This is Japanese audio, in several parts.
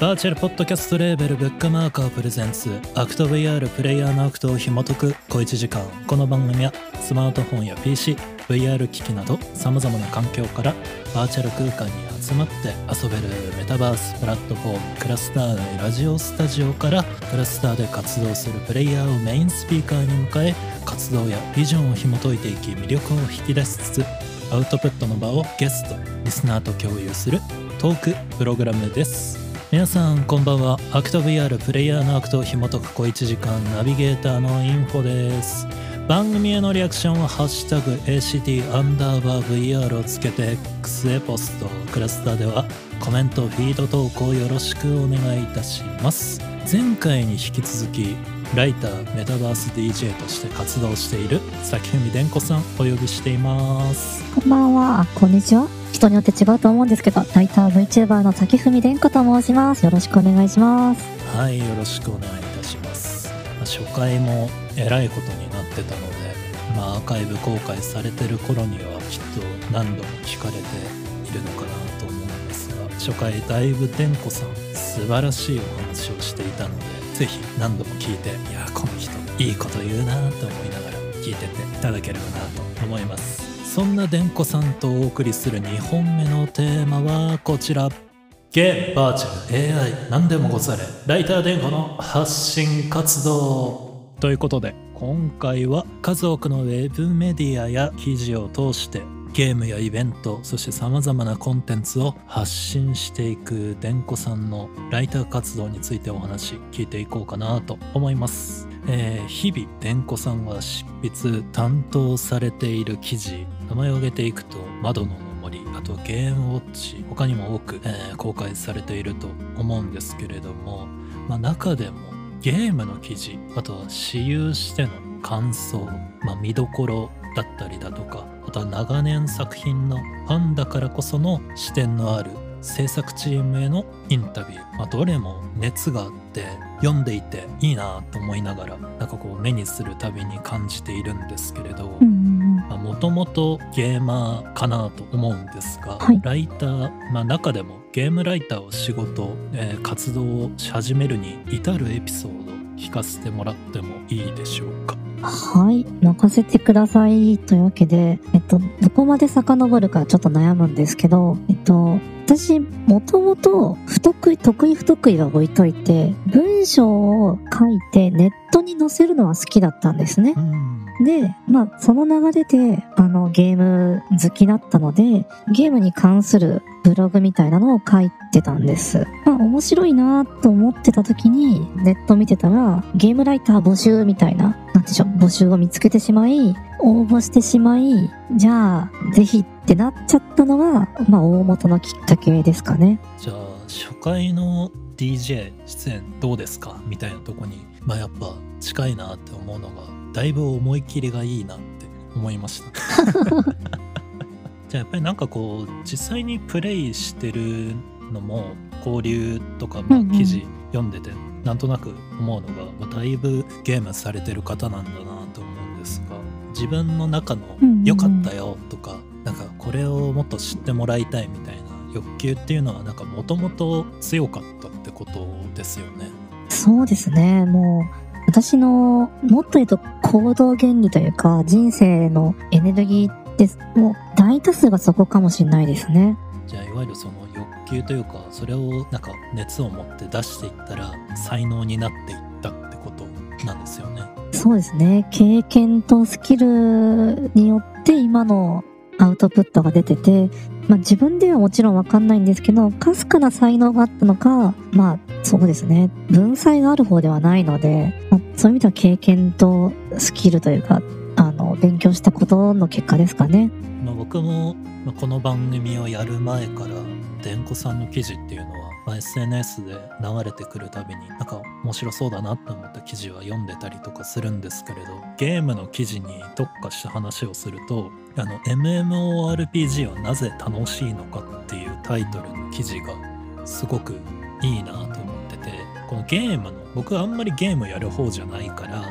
バーチャルポッドキャストレーベルブックマーカープレゼンツアクト VR プレイヤーのアクトを紐解く小1時間。この番組はスマートフォンや PC、VR 機器などさまざまな環境からバーチャル空間に集まって遊べるメタバースプラットフォームクラスター内ラジオスタジオから、クラスターで活動するプレイヤーをメインスピーカーに迎え、活動やビジョンを紐解いていき、魅力を引き出しつつアウトプットの場をゲスト、リスナーと共有するトークプログラムです。皆さんこんばんは。アクト VR プレイヤーのアクトを紐解く小1時間ナビゲーターのインフォです。番組へのリアクションはハッシュタグ ACT_VR をつけて X へポスト。クラスターではコメント、フィード投稿よろしくお願いいたします。前回に引き続きライター、メタバース DJ として活動している崎文伝子さんお呼びしています。こんばんは、こんにちは。人によって違うと思うんですけど、ライター VTuber の崎文伝子と申します。よろしくお願いします。はい、よろしくお願いいたします。初回もえらいことになってたので、アーカイブ公開されてる頃にはきっと何度も聞かれているのかなと思うんですが、初回だいぶ伝子さん素晴らしいお話をしていたので、ぜひ何度も聞いて、いやこの人いいこと言うなと思いながら聞いてていただければなと思います。そんな伝子さんとお送りする2本目のテーマはこちら。ゲーム、バーチャル、AI、何でもござれ、ライター伝子の発信活動ということで、今回は数多くのウェブメディアや記事を通してゲームやイベント、そして様々なコンテンツを発信していく伝子さんのライター活動についてお話聞いていこうかなと思います。日々伝子さんは執筆担当されている記事、名前を挙げていくと窓の森、あとゲームウォッチ、他にも多く、公開されていると思うんですけれども、中でもゲームの記事、あとは私有しての感想、見どころだったりだとか、あとは長年作品のファンだからこその視点のある制作チームへのインタビュー、どれも熱があって読んでいていいなと思いながら、目にするたびに感じているんですけれど、もともとゲーマーかなと思うんですが、ライター、中でもゲームライターを仕事、活動をし始めるに至るエピソード聞かせてもらってもいいでしょうか。はい、任せてください。というわけで、どこまで遡るかちょっと悩むんですけど、私もともと得意不得意は置いといて、文章を書いてネットに載せるのは好きだったんですね。で、その流れでゲーム好きだったので、ゲームに関するブログみたいなのを書いてたんです。面白いなと思ってた時にネット見てたら、ゲームライター募集みたいな、募集を見つけてしまい、応募してしまい、じゃあぜひってなっちゃったのが、大元のきっかけですかね。じゃあ初回の DJ 出演どうですかみたいなとこに、やっぱ近いなって思うのが、だいぶ思い切りがいいなって思いました。じゃあやっぱり実際にプレイしてるのも交流とか、記事読んでてなんとなく思うのが、だいぶゲームされてる方なんだなと思うんですが、自分の中の良かったよとか、これをもっと知ってもらいたいみたいな欲求っていうのは、もともと強かったってことですよね。そうですね。もう私のもっと言うと行動原理というか、人生のエネルギーってもう大多数がそこかもしれないですね。じゃあいわゆるその欲求というか、それを熱を持って出していったら才能になっていったってことなんですよね。そうですね。経験とスキルによって今のアウトプットが出てて、自分ではもちろん分かんないんですけど、かすかな才能があったのか、そうですね、文才がある方ではないので、そういう意味では経験とスキルというか、勉強したことの結果ですかね。僕もこの番組をやる前から伝子さんの記事っていうのは、SNS で流れてくるたびに面白そうだなって思った記事は読んでたりとかするんですけれど、ゲームの記事に特化した話をすると、MMORPG はなぜ楽しいのかっていうタイトルの記事がすごくいいなと思ってて、このゲームの、僕はあんまりゲームやる方じゃないから、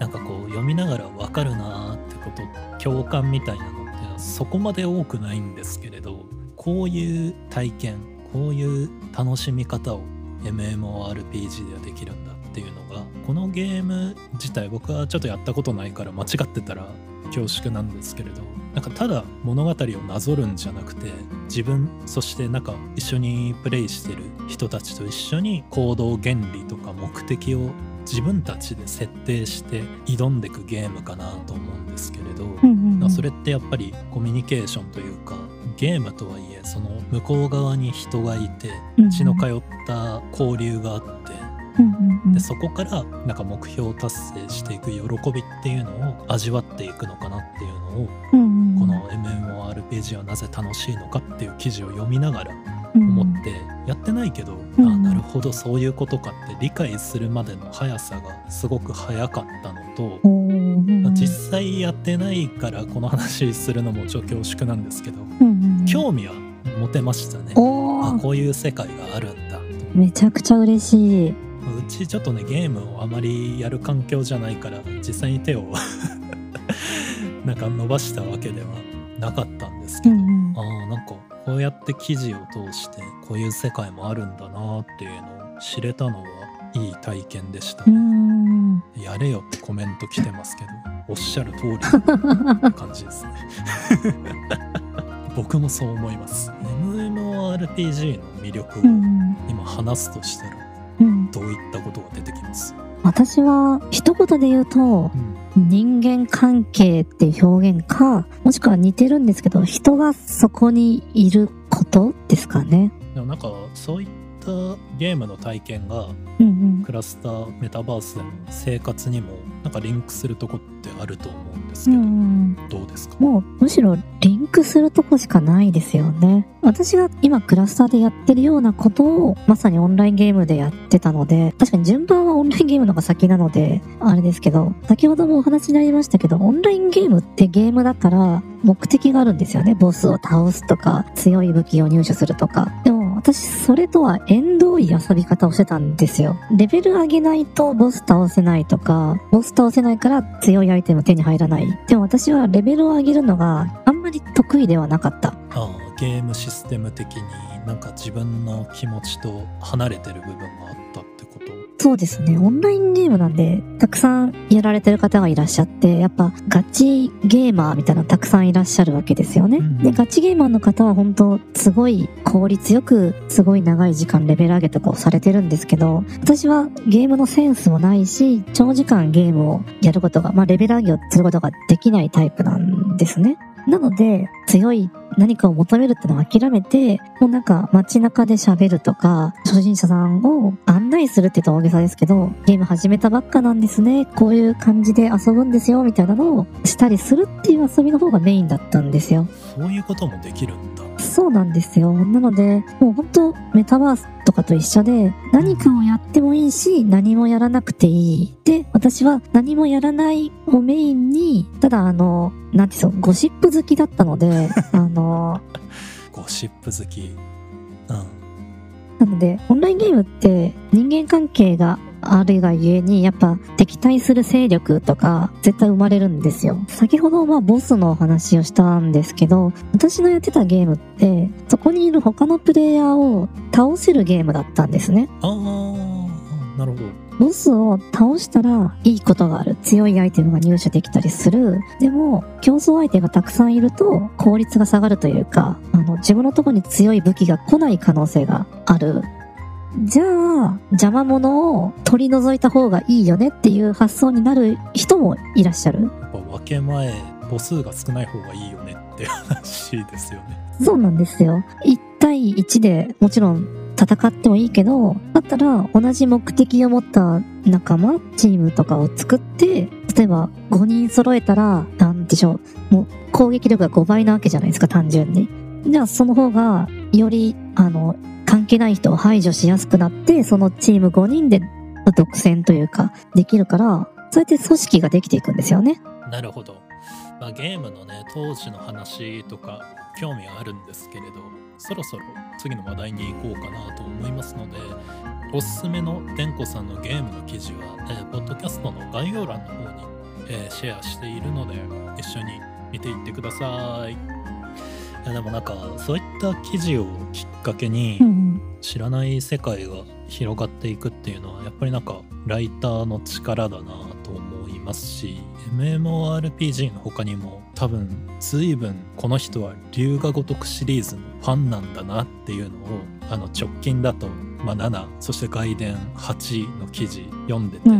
読みながら分かるなってこと、共感みたいなのってそこまで多くないんですけれど、こういう体験、こういう楽しみ方を MMORPG ではできるんだっていうのが、このゲーム自体僕はちょっとやったことないから間違ってたら恐縮なんですけれど、なんかただ物語をなぞるんじゃなくて、自分そしてなんか一緒にプレイしてる人たちと一緒に行動原理とか目的を自分たちで設定して挑んでいくゲームかなと思うんですけれど、それってやっぱりコミュニケーションというか、ゲームとはいえその向こう側に人がいて血の通った交流があって、でそこからなんか目標を達成していく喜びっていうのを味わっていくのかなっていうのを、この MMORPG はなぜ楽しいのかっていう記事を読みながら思って、やってないけど、なるほどそういうことかって理解するまでの速さがすごく速かったのと、実際やってないからこの話するのもちょっと恐縮なんですけど、興味は持てましたね。あ、こういう世界があるんだと。めちゃくちゃ嬉しい。うちちょっとねゲームをあまりやる環境じゃないから、実際に手をなんか伸ばしたわけではなかったんですけど、なんかこうやって記事を通してこういう世界もあるんだなっていうのを知れたのはいい体験でしたね。やれよってコメント来てますけど、おっしゃる通りな感じですね。僕もそう思います。 MMORPG の魅力を今話すとしたらどういったことが出てきます？私は一言で言うと、人間関係っていう表現か、もしくは似てるんですけど、人がそこにいることですかね。でもなんかそういったゲームの体験が、クラスターメタバースでの生活にもなんかリンクするとこってあると思うんですけど、どうですか？もうむしろリンクするとこしかないですよね。私が今クラスターでやってるようなことをまさにオンラインゲームでやってたので、確かに順番はオンラインゲームの方が先なのであれですけど、先ほどもお話になりましたけど、オンラインゲームってゲームだから目的があるんですよね。ボスを倒すとか強い武器を入手するとか。でも私それとは縁遠い遊び方をしてたんですよ。レベル上げないとボス倒せないとか、ボス倒せないから強いアイテム手に入らない。でも私はレベルを上げるのがあんまり得意ではなかった。ゲームシステム的になんか自分の気持ちと離れてる部分があったってこと？そうですね。オンラインゲームなんでたくさんやられてる方がいらっしゃって、やっぱガチゲーマーみたいなたくさんいらっしゃるわけですよね。でガチゲーマーの方は本当すごい効率よくすごい長い時間レベル上げとかをされてるんですけど、私はゲームのセンスもないし、長時間ゲームをやることが、レベル上げをすることができないタイプなんですね。なので強い何かを求めるってのを諦めて、もうなんか街中で喋るとか、初心者さんを案内するって言ったら大げさですけど、ゲーム始めたばっかなんですね、こういう感じで遊ぶんですよみたいなのをしたりするっていう遊びの方がメインだったんですよ。そういうこともできるんだ。そうなんですよ。なのでもう本当メタバースとかと一緒で、何かをやってもいいし何もやらなくていい。で私は何もやらないをメインに、ただなんていうの、ゴシップ好きだったのでゴシップ好き、なのでオンラインゲームって人間関係があるがゆえに、やっぱ敵対する勢力とか絶対生まれるんですよ。先ほどボスのお話をしたんですけど、私のやってたゲームってそこにいる他のプレイヤーを倒せるゲームだったんですね。なるほど。ボスを倒したらいいことがある、強いアイテムが入手できたりする。でも競争相手がたくさんいると効率が下がるというか、自分のところに強い武器が来ない可能性がある。じゃあ邪魔者を取り除いた方がいいよねっていう発想になる人もいらっしゃる。やっぱ分け前、母数が少ない方がいいよねって話ですよね。そうなんですよ。1対1でもちろん戦ってもいいけど、だったら同じ目的を持った仲間チームとかを作って、例えば5人揃えたらなんでしょう、もう攻撃力が5倍なわけじゃないですか、単純に。じゃあその方がより関係ない人を排除しやすくなって、そのチーム5人で独占というかできるから、そうやって組織ができていくんですよね。なるほど。ゲームのね当時の話とか興味はあるんですけれど、そろそろ次の話題に行こうかなと思いますので、おすすめのでんこさんのゲームの記事は、ポッドキャストの概要欄の方に、シェアしているので一緒に見ていってください。でもなんかそういった記事をきっかけに、知らない世界が広がっていくっていうのはやっぱりなんかライターの力だなと思いますし、 MMORPG の他にも多分随分この人は龍が如くシリーズのファンなんだなっていうのを直近だと、7そして外伝8の記事読んでて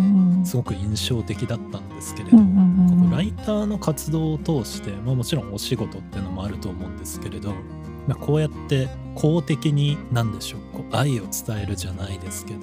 すごく印象的だったんですけれども、ここライターの活動を通して、もちろんお仕事っていうのもあると思うんですけれど、こうやって公的にこう愛を伝えるじゃないですけど、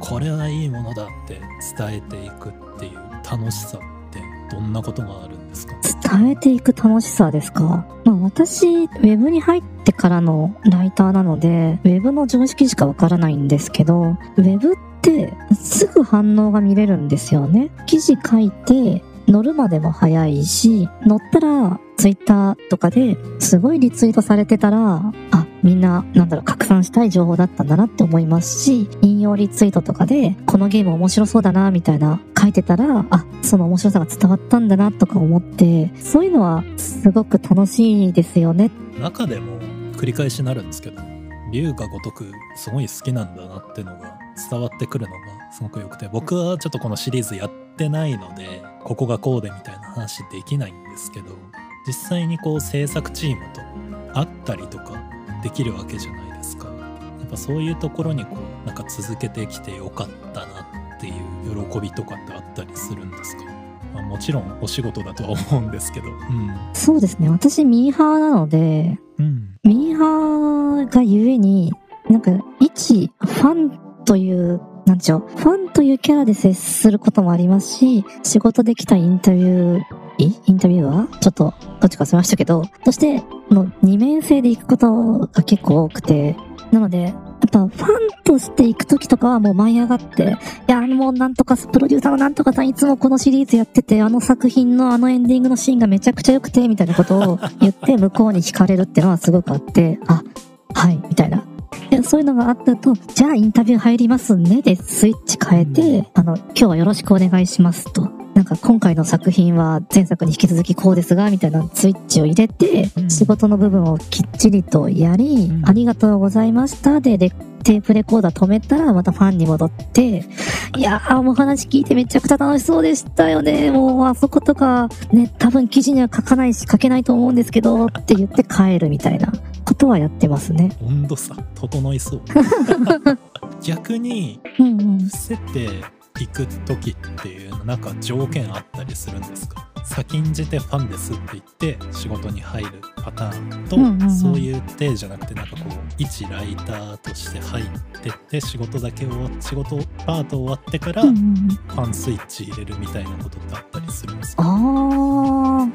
これはいいものだって伝えていくっていう楽しさってどんなことがあるんですか？伝えていく楽しさですか。私ウェブに入ってからのライターなのでウェブの常識しかわからないんですけど、ウェブってすぐ反応が見れるんですよね。記事書いて乗るまでも早いし、乗ったらツイッターとかですごいリツイートされてたら、みんな拡散したい情報だったんだなって思いますし、引用リツイートとかでこのゲーム面白そうだなみたいな書いてたら、その面白さが伝わったんだなとか思って、そういうのはすごく楽しいですよね。中でも繰り返しになるんですけど、龍が如くすごい好きなんだなってのが伝わってくるのがすごくよくて、僕はちょっとこのシリーズやってないのでここがこうでみたいな話できないんですけど、実際にこう制作チームと会ったりとかできるわけじゃないですか。やっぱそういうところにこう続けてきてよかったなっていう喜びとかってあったりするんですか？もちろんお仕事だとは思うんですけど、そうですね。私ミーハーなので、ミーハーがゆえに一ファンというファンというキャラで接することもありますし、仕事で来たインタビューはちょっとどっちか忘れましたけど、そして二面性で行くことが結構多くて、なのでやっぱファンとして行く時とかはもう舞い上がって、いやもうなんとかプロデューサーのなんとかさんいつもこのシリーズやってて、作品のエンディングのシーンがめちゃくちゃ良くてみたいなことを言って向こうに惹かれるっていうのはすごくあって、はいみたいな、そういうのがあったと、じゃあインタビュー入りますねでスイッチ変えて、今日はよろしくお願いしますと、今回の作品は前作に引き続きこうですがみたいなスイッチを入れて、仕事の部分をきっちりとやり、ありがとうございましたでテープレコーダー止めたらまたファンに戻って、いやーもう話聞いてめちゃくちゃ楽しそうでしたよね、もうあそことかね多分記事には書かないし書けないと思うんですけどって言って帰るみたいなことはやってますね。温度差整いそう逆に伏せて行く時っていう条件あったりするんですか？先んじてファンですって言って仕事に入るパターンと、そういう手じゃなくてこう一ライターとして入ってって仕事パート終わってからファンスイッチ入れるみたいなことってあったりするんですか？ファン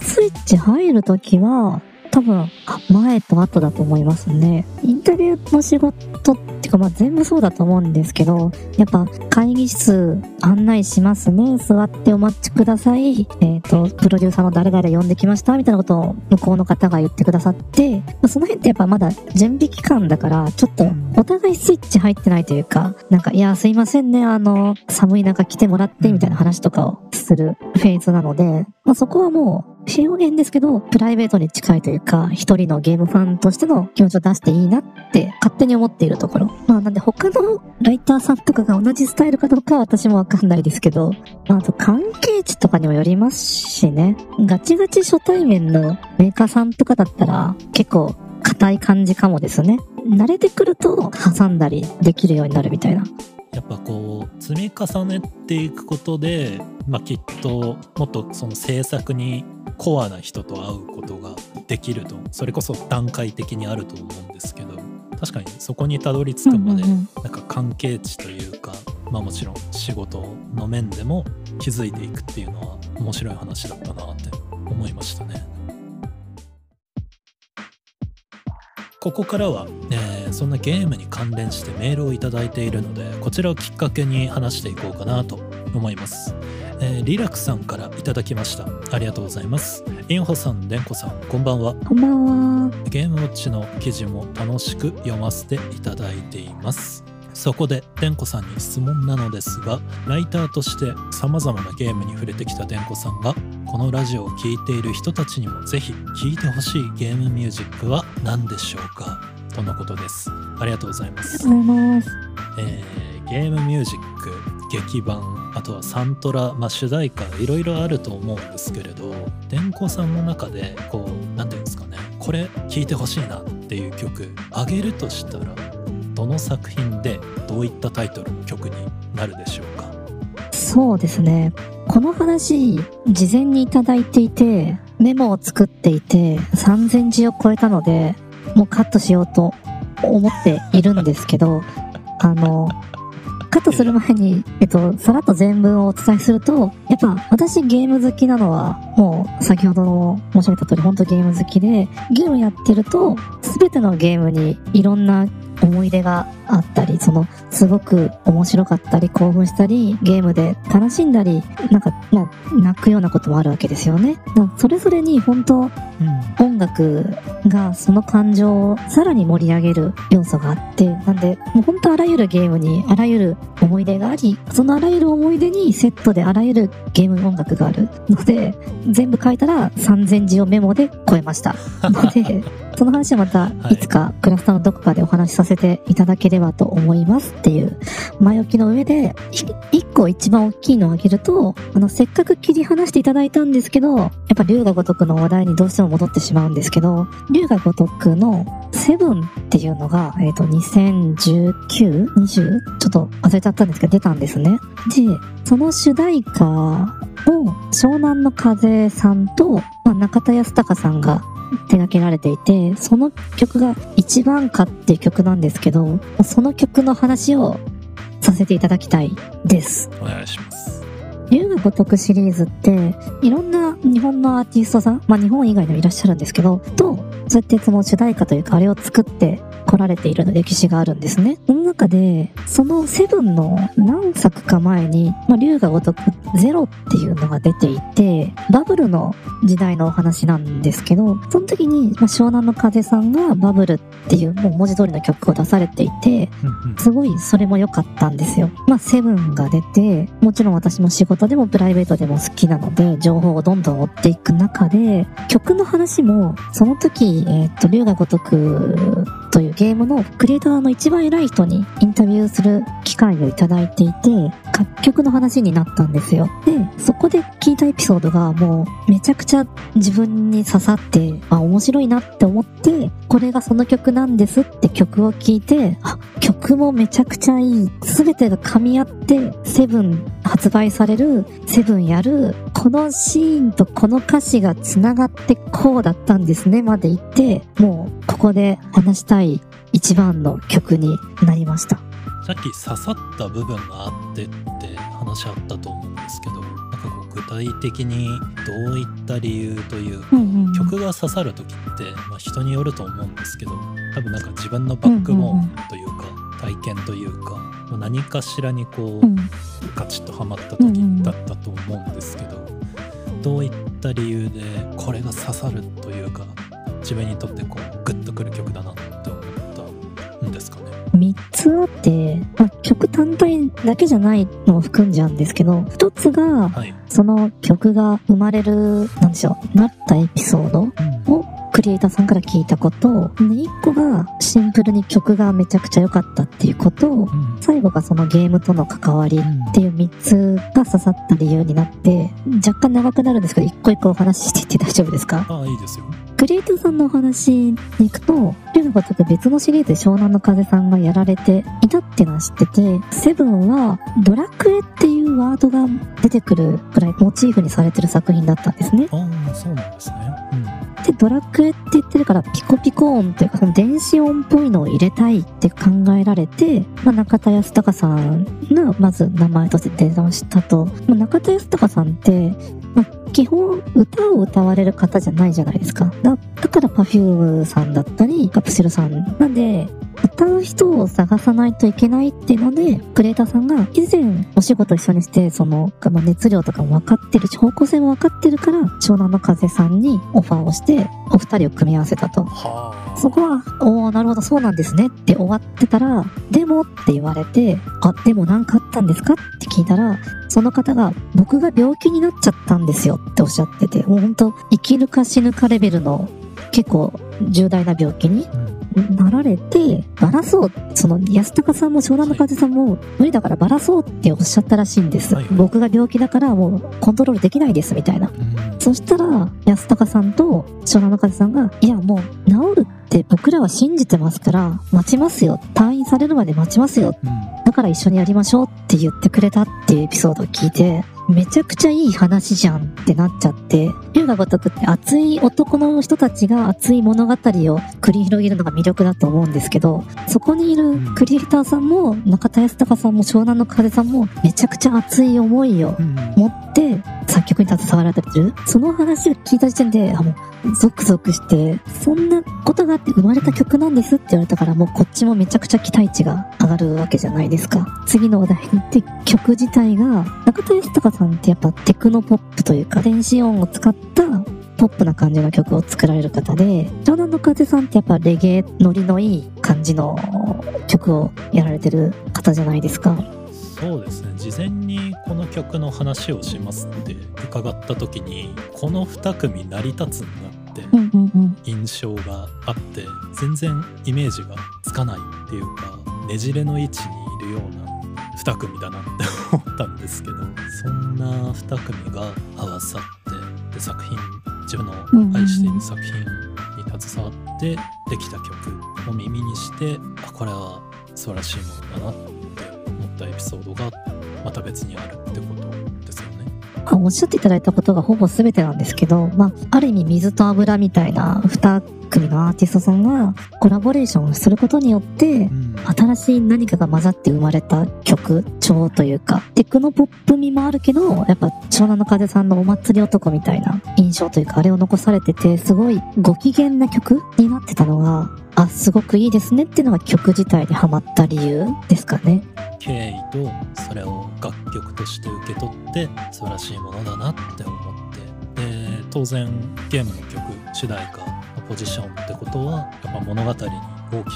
スイッチ入るときは多分前と後だと思いますね。インタビューの仕事ってか全部そうだと思うんですけど、やっぱ会議室案内しますね、座ってお待ちください、プロデューサーの誰々呼んできましたみたいなことを向こうの方が言ってくださって、その辺ってやっぱまだ準備期間だからちょっとお互いスイッチ入ってないというか、いやすいませんね寒い中来てもらってみたいな話とかをするフェーズなので、そこはもう表現ですけどプライベートに近いというか、一人のゲームファンとしての気持ちを出していいなって勝手に思っているところ、なんで他のライターさんとかが同じスタイルかどうかは私もわかんないですけど、あと関係値とかにもよりますしね。ガチガチ初対面のメーカーさんとかだったら結構硬い感じかもですね。慣れてくると挟んだりできるようになるみたいな。やっぱこう積み重ねていくことで、きっともっとその制作にコアな人と会うことができると、それこそ段階的にあると思うんですけど、確かにそこにたどり着くまで関係値というか、もちろん仕事の面でも気づいていくっていうのは面白い話だったなって思いましたね。ここからは、そんなゲームに関連してメールをいただいているので、こちらをきっかけに話していこうかなと思います。リラクさんからいただきました。ありがとうございます。インホさん、デンコさん、こんばんは。こんばんは。ゲームウォッチの記事も楽しく読ませていただいています。そこでデンコさんに質問なのですが、ライターとして様々なゲームに触れてきたデンコさんが、このラジオを聴いている人たちにもぜひ聴いてほしいゲームミュージックは何でしょうか、とのことです。ありがとうございます。ゲームミュージック、劇版、あとはサントラ、主題歌、いろいろあると思うんですけれど、でんこさんの中でこう、なんていうんですかね、これ聴いてほしいなっていう曲あげるとしたら、どの作品でどういったタイトルの曲になるでしょうか？そうですね、この話事前にいただいていて、メモを作っていて3000字を超えたので、もうカットしようと思っているんですけどカットする前に、さらっと全文をお伝えすると、やっぱ私ゲーム好きなのはもう先ほど申し上げた通り本当ゲーム好きで、ゲームやってると全てのゲームにいろんな思い出があったり、すごく面白かったり興奮したり、ゲームで楽しんだり、泣くようなこともあるわけですよね。それぞれに本当、音楽がその感情をさらに盛り上げる要素があって、なんでもう本当あらゆるゲームにあらゆる思い出があり、そのあらゆる思い出にセットであらゆるゲーム音楽があるので、全部書いたら3000字をメモで超えましたのでその話はまたいつかクラスターのどこかでお話しさせていただければと思いますっていう前置きの上で、1個一番大きいのを挙げると、せっかく切り離していただいたんですけど、やっぱ龍が如くの話題にどうしても戻ってしまうんですけど、龍が如くのセブンっていうのが、2019、20? ちょっと忘れちゃったんですけど出たんですね。で、その主題歌を湘南乃風さんと、中田康隆さんが手掛けられていて、その曲が一番かっていう曲なんですけど、その曲の話をさせていただきたいです。お願いします。龍が如くシリーズっていろんな日本のアーティストさん、日本以外にもいらっしゃるんですけど、とそうやってその主題歌というかあれを作って来られている歴史があるんですね。その中でそのセブンの何作か前に、龍が如くゼロっていうのが出ていて、バブルの時代のお話なんですけど、その時に、湘南乃風さんがバブルっていう、もう文字通りの曲を出されていて、すごいそれも良かったんですよ。セブンが出て、もちろん私も仕事でもプライベートでも好きなので情報をどんどん追っていく中で、曲の話もその時、龍が如くというゲームのクリエイターの一番偉い人にインタビューする機会をいただいていて、楽曲の話になったんですよ。で、そこで聞いたエピソードがもうめちゃくちゃ自分に刺さって、面白いなって思って、これがその曲なんですって曲を聞いて、曲もめちゃくちゃいい、全てが噛み合って、セブン発売される、セブンやる、このシーンとこの歌詞がつながってこうだったんですねまで言って、もうここで話したい一番の曲になりました。さっき刺さった部分があってって話あったと思うんですけど、具体的にどういった理由というか、曲が刺さる時って、人によると思うんですけど、多分自分のバックボーンというか、体験というか、何かしらにこう、ガチッとハマった時だったと思うんですけど、どういった理由でこれが刺さるというか、自分にとってこうグッとくる曲だなって思ったんですかね。3つあって、曲単体だけじゃないのを含んじゃうんですけど、1つが、その曲が生まれる、なったエピソードをクリエイターさんから聞いたこと、1個がシンプルに曲がめちゃくちゃ良かったっていうこと、最後がそのゲームとの関わりっていう3つが刺さった理由になって、若干長くなるんですけど、一個一個お話ししていって大丈夫ですか？いいですよ。クリエイターさんのお話に行くと、龍が如く別のシリーズで湘南乃風さんがやられていたっていうのは知ってて、セブンはドラクエっていうワードが出てくるくらいモチーフにされてる作品だったんですね。そうなんですね。で、ドラクエって言ってるからピコピコ音というか、その電子音っぽいのを入れたいって考えられて、中田康隆さんがまず名前として提案したと。中田康隆さんって、基本歌を歌われる方じゃないじゃないですか。だからパフュームさんだったりカプセルさんなんで、歌う人を探さないといけないっていうので、クリエイターさんが以前お仕事一緒にして、熱量とかも分かってるし、方向性も分かってるから、湘南乃風さんにオファーをしてお二人を組み合わせたと。そこはなるほど、そうなんですねって終わってたら、でもって言われて、でも何かあったんですかって聞いたら、その方が僕が病気になっちゃったんですよっておっしゃってて、もう本当生きるか死ぬかレベルの結構重大な病気になられて、バラそう、その安高さんも長男の風さんも無理だからバラそうっておっしゃったらしいんです、はい、僕が病気だからもうコントロールできないですみたいな、うん、そしたら安高さんと長男の風さんが、いやもう治るって僕らは信じてますから待ちますよ、退院されるまで待ちますよ、うん、だから一緒にやりましょうって言ってくれたっていうエピソードを聞いて、めちゃくちゃいい話じゃんってなっちゃって、龍が如くって熱い男の人たちが熱い物語を繰り広げるのが魅力だと思うんですけど、そこにいるクリエイターさんも中田康隆さんも湘南乃風さんもめちゃくちゃ熱い思いを持って作曲に携わられてる、その話を聞いた時点でもうゾクゾクして、そんなことがあって生まれた曲なんですって言われたから、もうこっちもめちゃくちゃ期待値が上がるわけじゃないですか。次のお題に行って、曲自体が中田康隆さんってやっぱテクノポップというか電子音を使ったポップな感じの曲を作られる方で、湘南乃風さんってやっぱレゲエノリのいい感じの曲をやられてる方じゃないですか。そうですね、事前にこの曲の話をしますって伺った時に、この2組成り立つんだって印象があって、全然イメージがつかないっていうか、ねじれの位置にいるような2組だなって思ったんですけど、そんな2組が合わさって、で作品、自分の愛している作品に携わってできた曲を耳にして、あ、これは素晴らしいものだなって思ったエピソードがまた別にあるってことですよね。おっしゃっていただいたことがほぼ全てなんですけど、ある意味水と油みたいな2組のアーティストさんがコラボレーションすることによって、新しい何かが混ざって生まれた曲調というか、テクノポップ味もあるけど、やっぱ湘南乃風さんのお祭り男みたいな印象というか、あれを残されてて、すごいご機嫌な曲になってたのが、あ、すごくいいですねっていうのが曲自体にハマった理由ですかね。経緯とそれを楽曲として受け取って素晴らしいものだなって思って、で当然ゲームの曲、主題歌のポジションってことはやっぱ物語に大き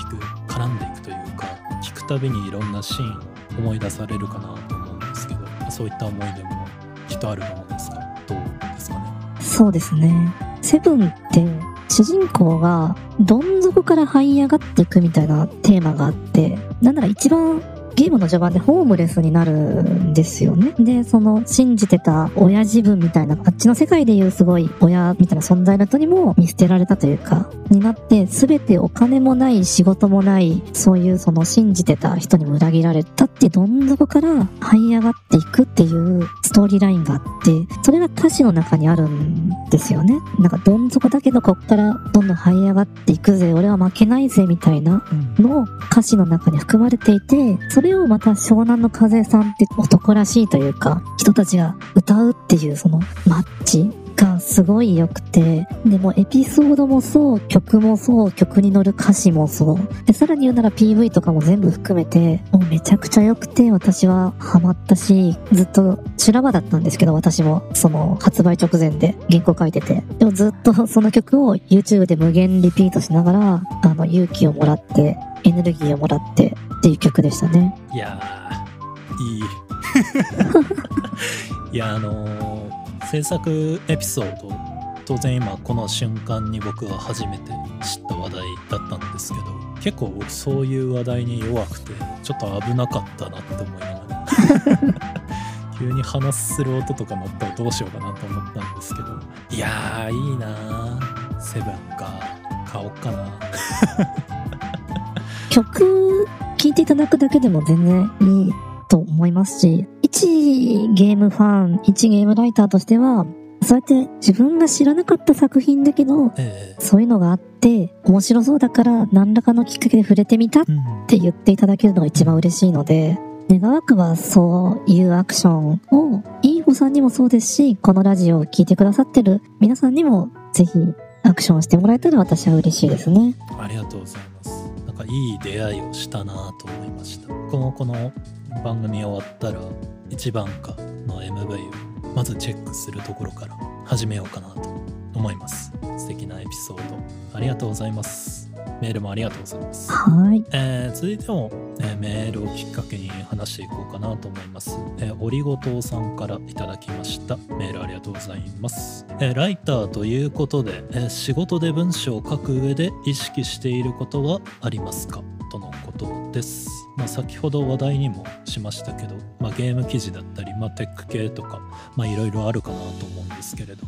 く絡んでいくというか、聴くたびにいろんなシーンを思い出されるかなと思うんですけど、そういった思い出もきっとあるものですか。どうですかね。そうですね、セブンって主人公がどん底から這い上がっていくみたいなテーマがあって、なんなら一番ゲームの序盤でホームレスになるんですよね。で、その信じてた親自分みたいな、あっちの世界でいうすごい親みたいな存在の人にも見捨てられたというかになって、全てお金もない仕事もない、そういうその信じてた人にも裏切られたって、どん底から這い上がっていくっていうストーリーラインがあって、それが歌詞の中にあるんですよね。なんかどん底だけどこっからどんどん這い上がっていくぜ、俺は負けないぜみたいなのを歌詞の中に含まれていて、それをまた湘南乃風さんって男らしいというか人たちが歌うっていう、そのマッチがすごい良くて、でもエピソードもそう、曲もそう、曲に乗る歌詞もそうで、さらに言うなら PV とかも全部含めてもうめちゃくちゃ良くて、私はハマったし、ずっと修羅場だったんですけど、私もその発売直前で原稿書いてて、でもずっとその曲を YouTube で無限リピートしながら、勇気をもらってエネルギーをもらってっていう曲でしたね。いやーいいいや制作エピソード、当然今この瞬間に僕は初めて知った話題だったんですけど、結構僕そういう話題に弱くてちょっと危なかったなって思いながら急に話する音とか鳴ったらどうしようかなと思ったんですけど、いやーいいなー、セブンか、買おっかな曲聴いていただくだけでも全然いいと思いますし、一ゲームファン、一ゲームライターとしては、そうやって自分が知らなかった作品だけど、そういうのがあって面白そうだから何らかのきっかけで触れてみたって言っていただけるのが一番嬉しいので、願わくはそういうアクションをインフォさんにもそうですし、このラジオを聴いてくださってる皆さんにもぜひアクションしてもらえたら私は嬉しいですね。ありがとうございます。いい出会いをしたなと思いました。この番組終わったら1番かの MV をまずチェックするところから始めようかなと思います。素敵なエピソードありがとうございます。メールもありがとうございます。はい、続いても、メールをきっかけに話していこうかなと思います。オリゴ糖さんからいただきました。メールありがとうございます。ライターということで、仕事で文章を書く上で意識していることはありますかとのことです。まあ、先ほど話題にもしましたけど、まあ、ゲーム記事だったり、まあ、テック系とかいろいろあるかなと思うんですけれど、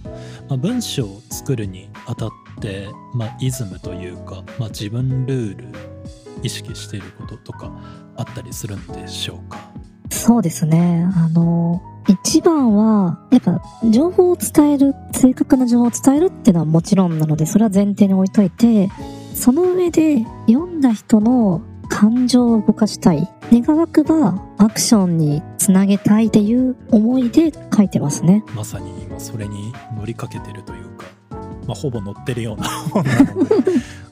まあ、文章を作るにあたって、まあ、イズムというか、まあ、自分ルール意識していることとかあったりするんでしょうか？そうですね、一番はやっぱ情報を伝える、正確な情報を伝えるっていうのはもちろんなので、それは前提に置いといて、その上で読んだ人の感情を動かしたい、願わくばアクションにつなげたいっていう思いで書いてますね。まさに今それに乗りかけてるというか、まあ、ほぼ乗ってるような本なので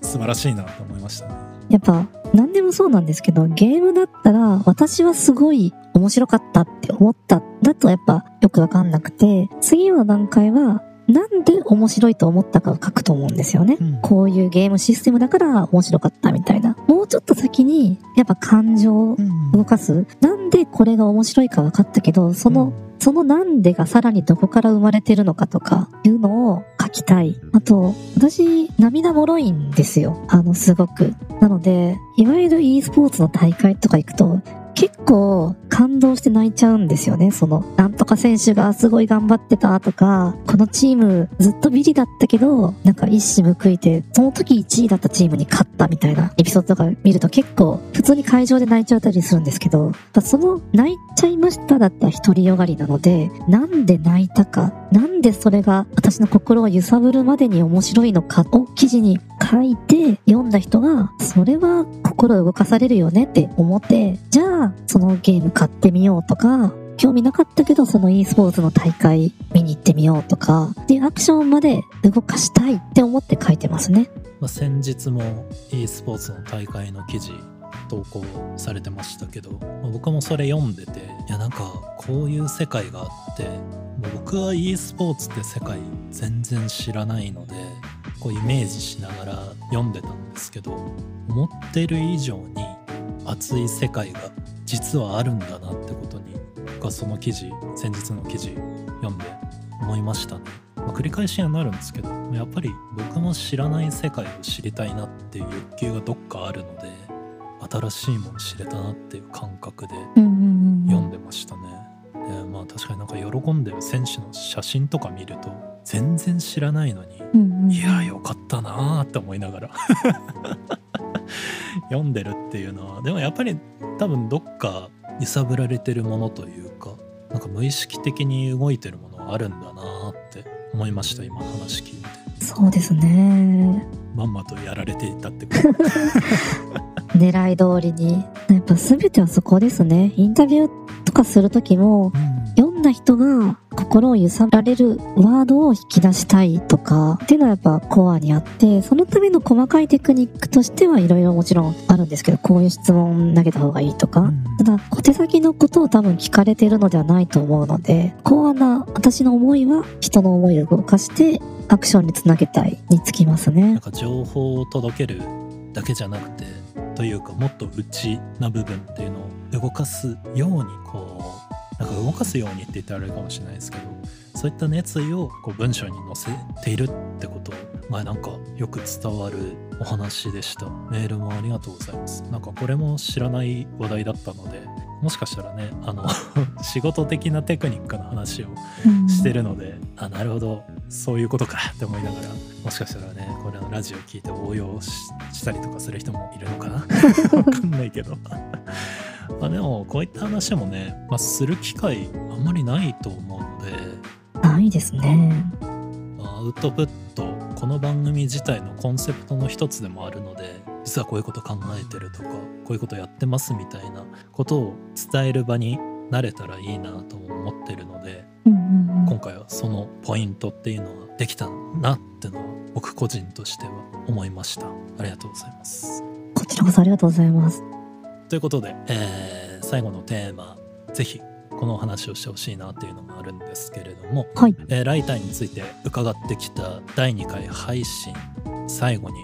素晴らしいなと思いましたね。やっぱ何でもそうなんですけど、ゲームだったら私はすごい面白かったって思っただとやっぱよくわかんなくて、次の段階はなんで面白いと思ったかを書くと思うんですよね、うん、こういうゲームシステムだから面白かったみたいな、もうちょっと先にやっぱ感情を動かす、うん、なんでこれが面白いか分かったけど、そのなんでがさらにどこから生まれてるのかとかいうのを書きたい。あと私涙もろいんですよ、すごく。なのでいわゆる e スポーツの大会とか行くと結構感動して泣いちゃうんですよね。そのなんとか選手がすごい頑張ってたとか、このチームずっとビリだったけどなんか一矢報いてその時1位だったチームに勝ったみたいなエピソードとか見ると結構普通に会場で泣いちゃったりするんですけど、その泣いちゃいましただったら独りよがりなので、なんで泣いたか、なんでそれが私の心を揺さぶるまでに面白いのかを記事に書いて、読んだ人がそれは心を動かされるよねって思って、じゃあそのゲーム買ってみようとか、興味なかったけどその e スポーツの大会見に行ってみようとかっていうアクションまで動かしたいって思って書いてますね。まあ、先日も e スポーツの大会の記事投稿されてましたけど、まあ、僕もそれ読んでて、いやなんかこういう世界があって、僕は e スポーツって世界全然知らないのでこうイメージしながら読んでたんですけど、思ってる以上に熱い世界が実はあるんだなってことに、その記事、先日の記事読んで思いましたね。まあ、繰り返しになるんですけど、やっぱり僕も知らない世界を知りたいなっていう欲求がどっかあるので、新しいもの知れたなっていう感覚で読んでましたね。まあ、確かになんか喜んでる選手の写真とか見ると全然知らないのに、うんうん、いやよかったなって思いながら読んでるっていうのは、でもやっぱり多分どっか揺さぶられてるものというか、なんか無意識的に動いてるものがあるんだなって思いました、今話聞いて。そうですね、まんまとやられていたってこと狙い通りに、やっぱ全てはそこですね。インタビューとかする時も、うん、読んだ人が心を揺さぶられるワードを引き出したいとかっていうのはやっぱコアにあって、そのための細かいテクニックとしてはいろいろもちろんあるんですけど、こういう質問投げた方がいいとか、ただ小手先のことを多分聞かれているのではないと思うので、コアな私の思いは人の思いを動かしてアクションにつなげたいにつきますね。なんか情報を届けるだけじゃなくてというか、もっと内な部分っていうのを動かすように、こうなんか動かすようにって言ってあれかもしれないですけど、そういった熱意をこう文章に載せているってこと、まあ、なんかよく伝わるお話でした。メールもありがとうございます。なんかこれも知らない話題だったので、もしかしたらね仕事的なテクニックの話をしてるので、あ、なるほどそういうことかって思いながら、もしかしたらねこれのラジオ聞いて応用 したりとかする人もいるのかなわかんないけどまあでもこういった話もね、まあ、する機会あんまりないと思うので。ないですね。アウトプット、この番組自体のコンセプトの一つでもあるので、実はこういうこと考えてるとかこういうことやってますみたいなことを伝える場になれたらいいなと思ってるので、うんうんうん、今回はそのポイントっていうのはできたなってのは僕個人としては思いました。ありがとうございます。こちらこそありがとうございます。ということで、最後のテーマ、ぜひこの話をしてほしいなっていうのがあるんですけれども、はい、ライターについて伺ってきた第2回配信最後に、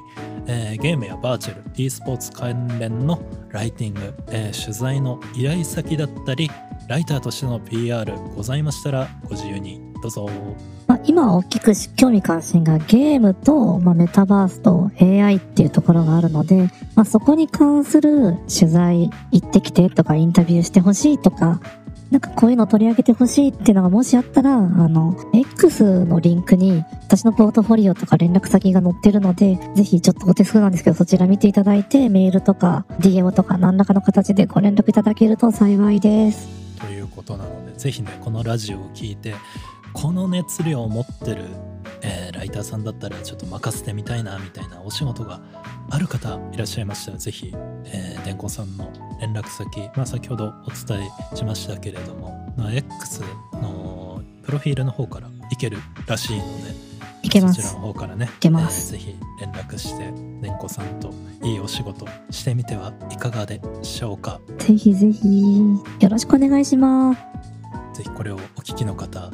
ゲームやバーチャル、e スポーツ関連のライティング、取材の依頼先だったり、ライターとしての PR ございましたらご自由にどうぞ。今大きく興味関心がゲームと、メタバースと AI っていうところがあるので、そこに関する取材行ってきてとかインタビューしてほしいとか、なんかこういうの取り上げてほしいっていうのがもしあったら、X のリンクに私のポートフォリオとか連絡先が載ってるので、ぜひちょっとお手数なんですけどそちら見ていただいて、メールとか DM とか何らかの形でご連絡いただけると幸いです。ということなので、ぜひね、このラジオを聞いて、この熱量を持ってる、ライターさんだったらちょっと任せてみたいなみたいなお仕事がある方いらっしゃいましたら、ぜひ、電工さんの連絡先、先ほどお伝えしましたけれども、X のプロフィールの方からいけるらしいので、そちらの方からね、ぜひ連絡して電工さんといいお仕事してみてはいかがでしょうか。ぜひぜひよろしくお願いします。ぜひこれをお聞きの方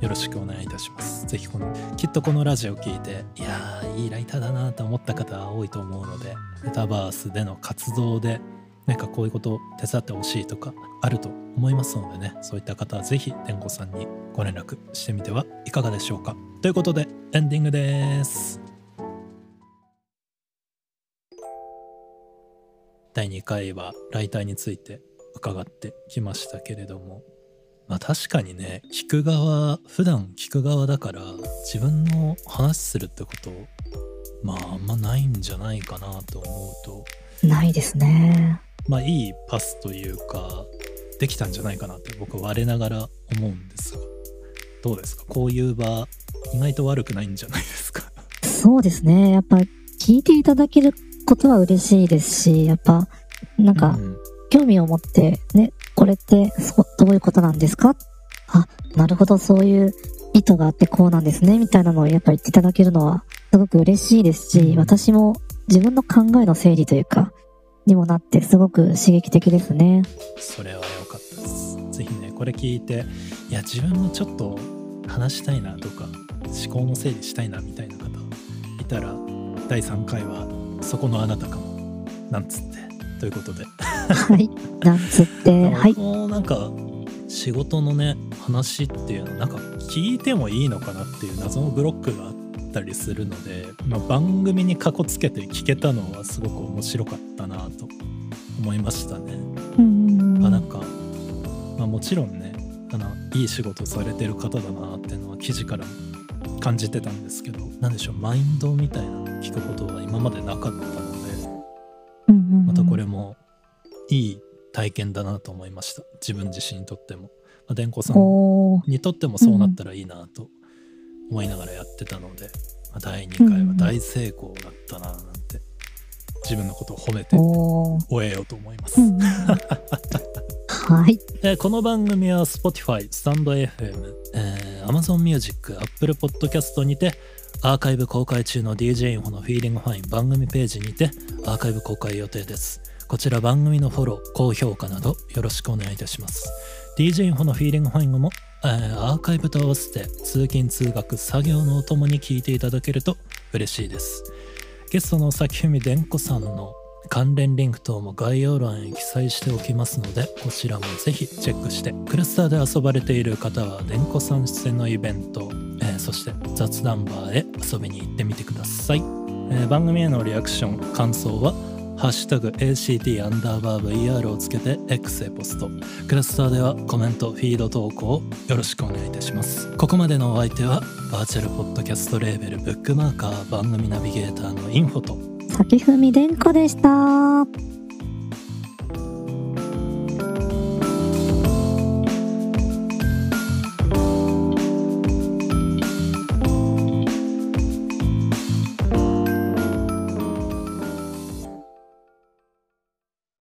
よろしくお願いいたします。ぜひきっとこのラジオを聞いて、いやー、いいライターだなと思った方多いと思うので、メタバースでの活動でなんかこういうことを手伝ってほしいとかあると思いますのでね、そういった方はぜひ天狗さんにご連絡してみてはいかがでしょうか。ということでエンディングです。第2回はライターについて伺ってきましたけれども、確かにね、普段聞く側だから自分の話するってことあんまないんじゃないかなと思うと、ないですね。いいパスというかできたんじゃないかなって僕は我ながら思うんですが、どうですか、こういう場意外と悪くないんじゃないですか。そうですね、やっぱ聞いていただけることは嬉しいですし、やっぱなんか、興味を持ってね、これってどういうことなんですか、なるほど、そういう意図があってこうなんですねみたいなのをやっぱり言っていただけるのはすごく嬉しいですし、私も自分の考えの整理というかにもなってすごく刺激的ですね。それは良かったです。ぜひね、これ聞いて、いや自分もちょっと話したいなとか思考の整理したいなみたいな方いたら、第3回はそこのあなたかもなんつってということではい、なんつって仕事のね話っていうの聞いてもいいのかなっていう謎のブロックがあったりするので、番組にかこつけて聞けたのはすごく面白かったなと思いましたね。もちろんね、いい仕事されてる方だなっていうのは記事からも感じてたんですけど、なんでしょう、マインドみたいなの聞くことは今までなかったので、またこれもいい体験だなと思いました。自分自身にとっても、電工さんにとってもそうなったらいいなと思いながらやってたので、第2回は大成功だったななんて自分のことを褒めて終えようと思います、この番組は Spotify、StandFM、Amazon Music、Apple Podcast にてアーカイブ公開中の DJ インフォのフィーリングファイン番組ページにてアーカイブ公開予定です。こちら番組のフォロー、高評価などよろしくお願いいたします。 DJ インフォのフィーリングファインも、アーカイブと合わせて通勤通学作業のお供に聞いていただけると嬉しいです。ゲストのさきふみでんこさんの関連リンク等も概要欄に記載しておきますので、こちらもぜひチェックして、クラスターで遊ばれている方はでんこさん出演のイベント、そして雑談バーへ遊びに行ってみてください。番組へのリアクション、感想はハッシュタグ ACT_VR をつけて X へポスト。クラスターではコメント、フィード投稿をよろしくお願いいたします。ここまでのお相手はバーチャルポッドキャストレーベルブックマーカー番組ナビゲーターのインフォとさきふみでんこでした。